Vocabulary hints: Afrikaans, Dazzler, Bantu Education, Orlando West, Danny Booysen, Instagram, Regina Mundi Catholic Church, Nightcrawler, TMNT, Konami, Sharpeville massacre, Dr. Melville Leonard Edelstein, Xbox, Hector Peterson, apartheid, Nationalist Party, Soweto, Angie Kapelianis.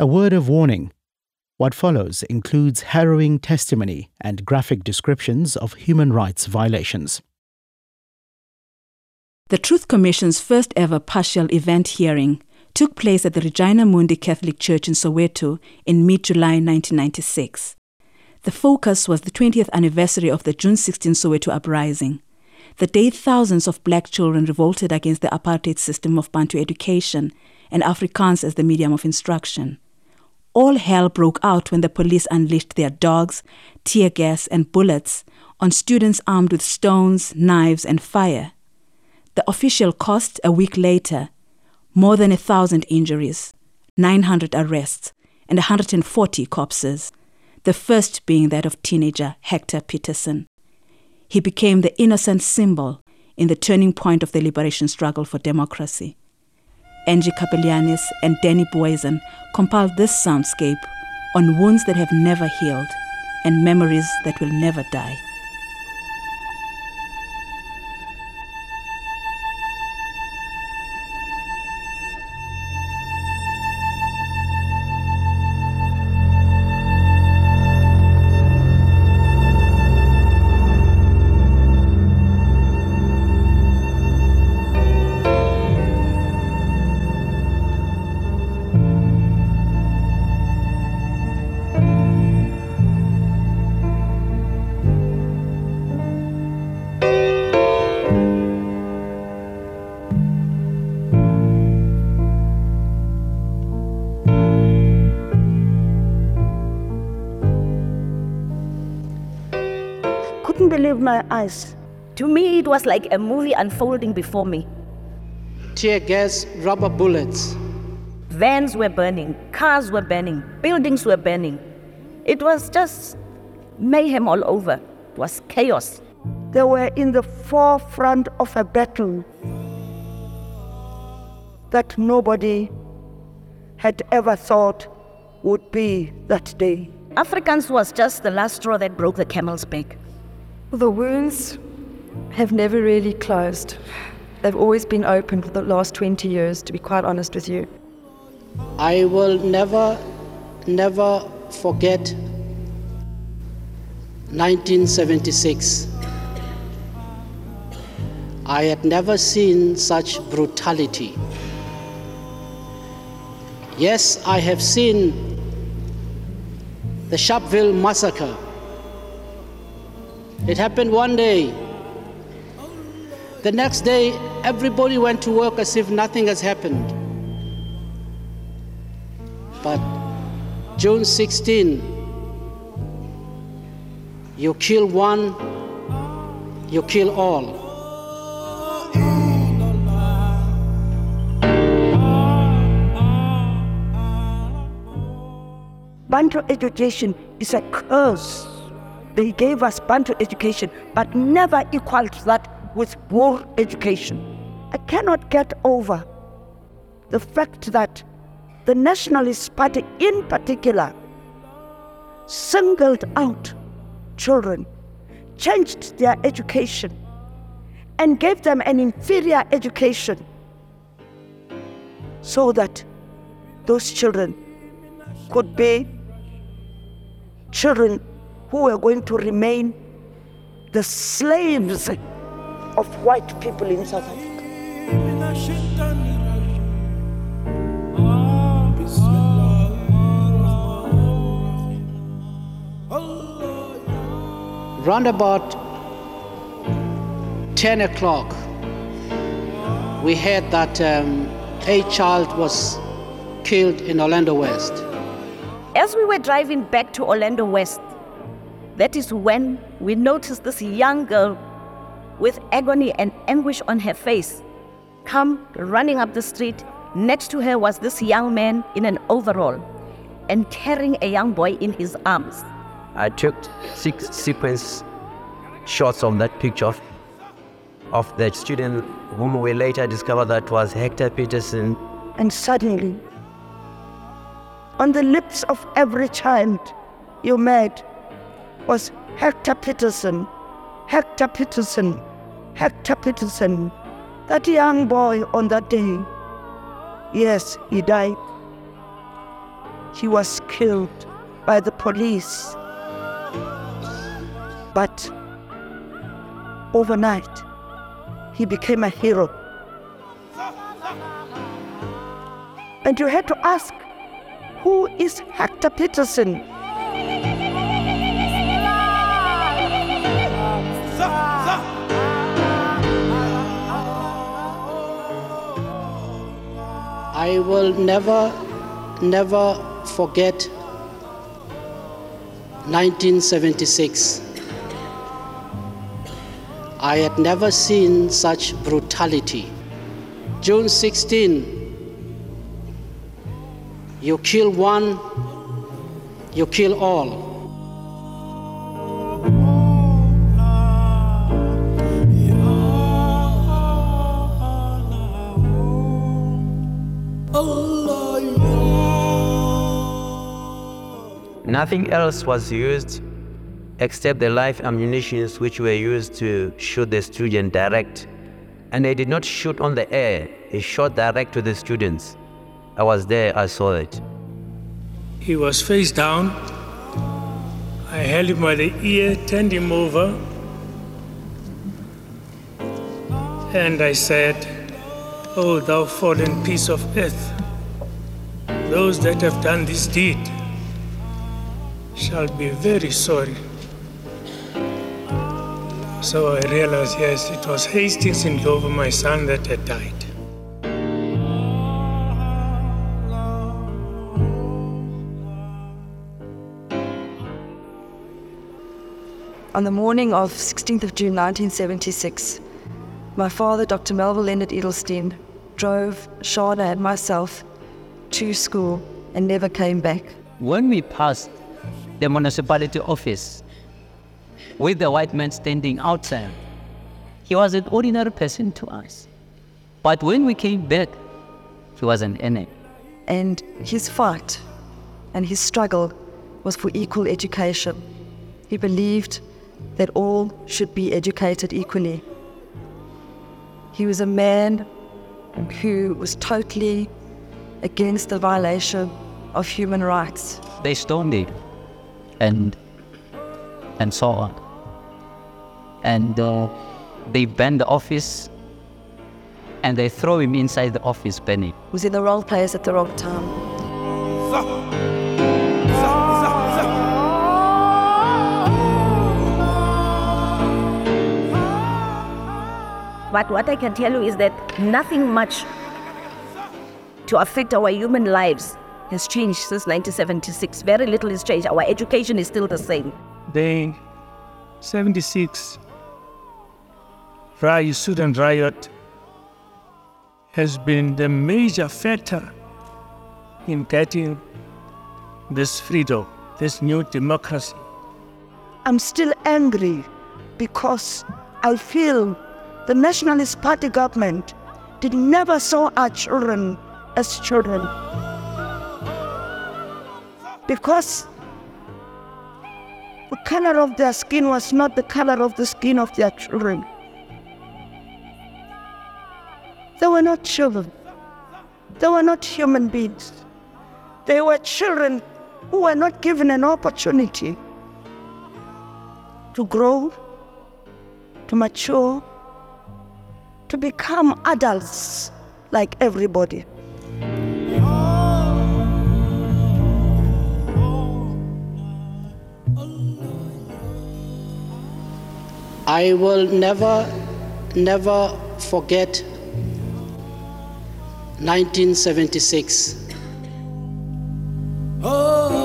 A word of warning. What follows includes harrowing testimony and graphic descriptions of human rights violations. The Truth Commission's first ever partial event hearing took place at the Regina Mundi Catholic Church in Soweto in mid-July 1996. The focus was the 20th anniversary of the June 16 Soweto uprising, the day thousands of black children revolted against the apartheid system of Bantu education and Afrikaans as the medium of instruction. All hell broke out when the police unleashed their dogs, tear gas and bullets on students armed with stones, knives and fire. The official cost, a week later, more than 1,000 injuries, 900 arrests and 140 corpses, the first being that of teenager Hector Peterson. He became the innocent symbol in the turning point of the liberation struggle for democracy. Angie Kapelianis and Danny Booysen compiled this soundscape on wounds that have never healed and memories that will never die. Believe my eyes. To me, it was like a movie unfolding before me. Tear gas, rubber bullets. Vans were burning, cars were burning, buildings were burning. It was just mayhem all over. It was chaos. They were in the forefront of a battle that nobody had ever thought would be that day. Afrikaans was just the last straw that broke the camel's back. The wounds have never really closed. They've always been open for the last 20 years, to be quite honest with you. I will never forget 1976. I had never seen such brutality. Yes, I have seen the Sharpeville massacre. It happened one day. The next day, everybody went to work as if nothing has happened. But June 16, you kill one, you kill all. Bantu education is a curse. They gave us Bantu education, but never equaled that with war education. I cannot get over the fact that the Nationalist Party in particular singled out children, changed their education, and gave them an inferior education so that those children could be children who were going to remain the slaves of white people in South Africa. Round about 10 o'clock, we heard that a child was killed in Orlando West. As we were driving back to Orlando West, that is when we noticed this young girl with agony and anguish on her face come running up the street. Next to her was this young man in an overall and carrying a young boy in his arms. I took 6 sequence shots of that picture of that student whom we later discovered that was Hector Peterson. And suddenly, on the lips of every child you met, was Hector Peterson, Hector Peterson, Hector Peterson. That young boy on that day, yes, he died. He was killed by the police. But overnight, he became a hero. And you had to ask, who is Hector Peterson? I will never forget 1976. I had never seen such brutality. June 16, you kill one, you kill all. Nothing else was used except the live ammunitions which were used to shoot the student direct. And they did not shoot on the air, they shot direct to the students. I was there, I saw it. He was face down. I held him by the ear, turned him over, and I said, "O thou fallen piece of earth, those that have done this deed shall be very sorry." So I realized, yes, it was Hastings and Glover, my son, that had died. On the morning of 16th of June 1976, my father, Dr. Melville Leonard Edelstein, drove Shana and myself to school and never came back. When we passed the municipality office with the white man standing outside, he was an ordinary person to us. But when we came back, he was an enemy. And his fight and his struggle was for equal education. He believed that all should be educated equally. He was a man who was totally against the violation of human rights. They stoned him and so on. And they burned the office and they throw him inside the office, burning. He was in the wrong place at the wrong time. But what I can tell you is that nothing much to affect our human lives has changed since 1976. Very little has changed. Our education is still the same. The 76 student riot has been the major factor in getting this freedom, this new democracy. I'm still angry because I feel the Nationalist Party government did never saw our children as children. Because the color of their skin was not the color of the skin of their children. They were not children. They were not human beings. They were children who were not given an opportunity to grow, to mature, to become adults like everybody. I will never forget 1976. Oh.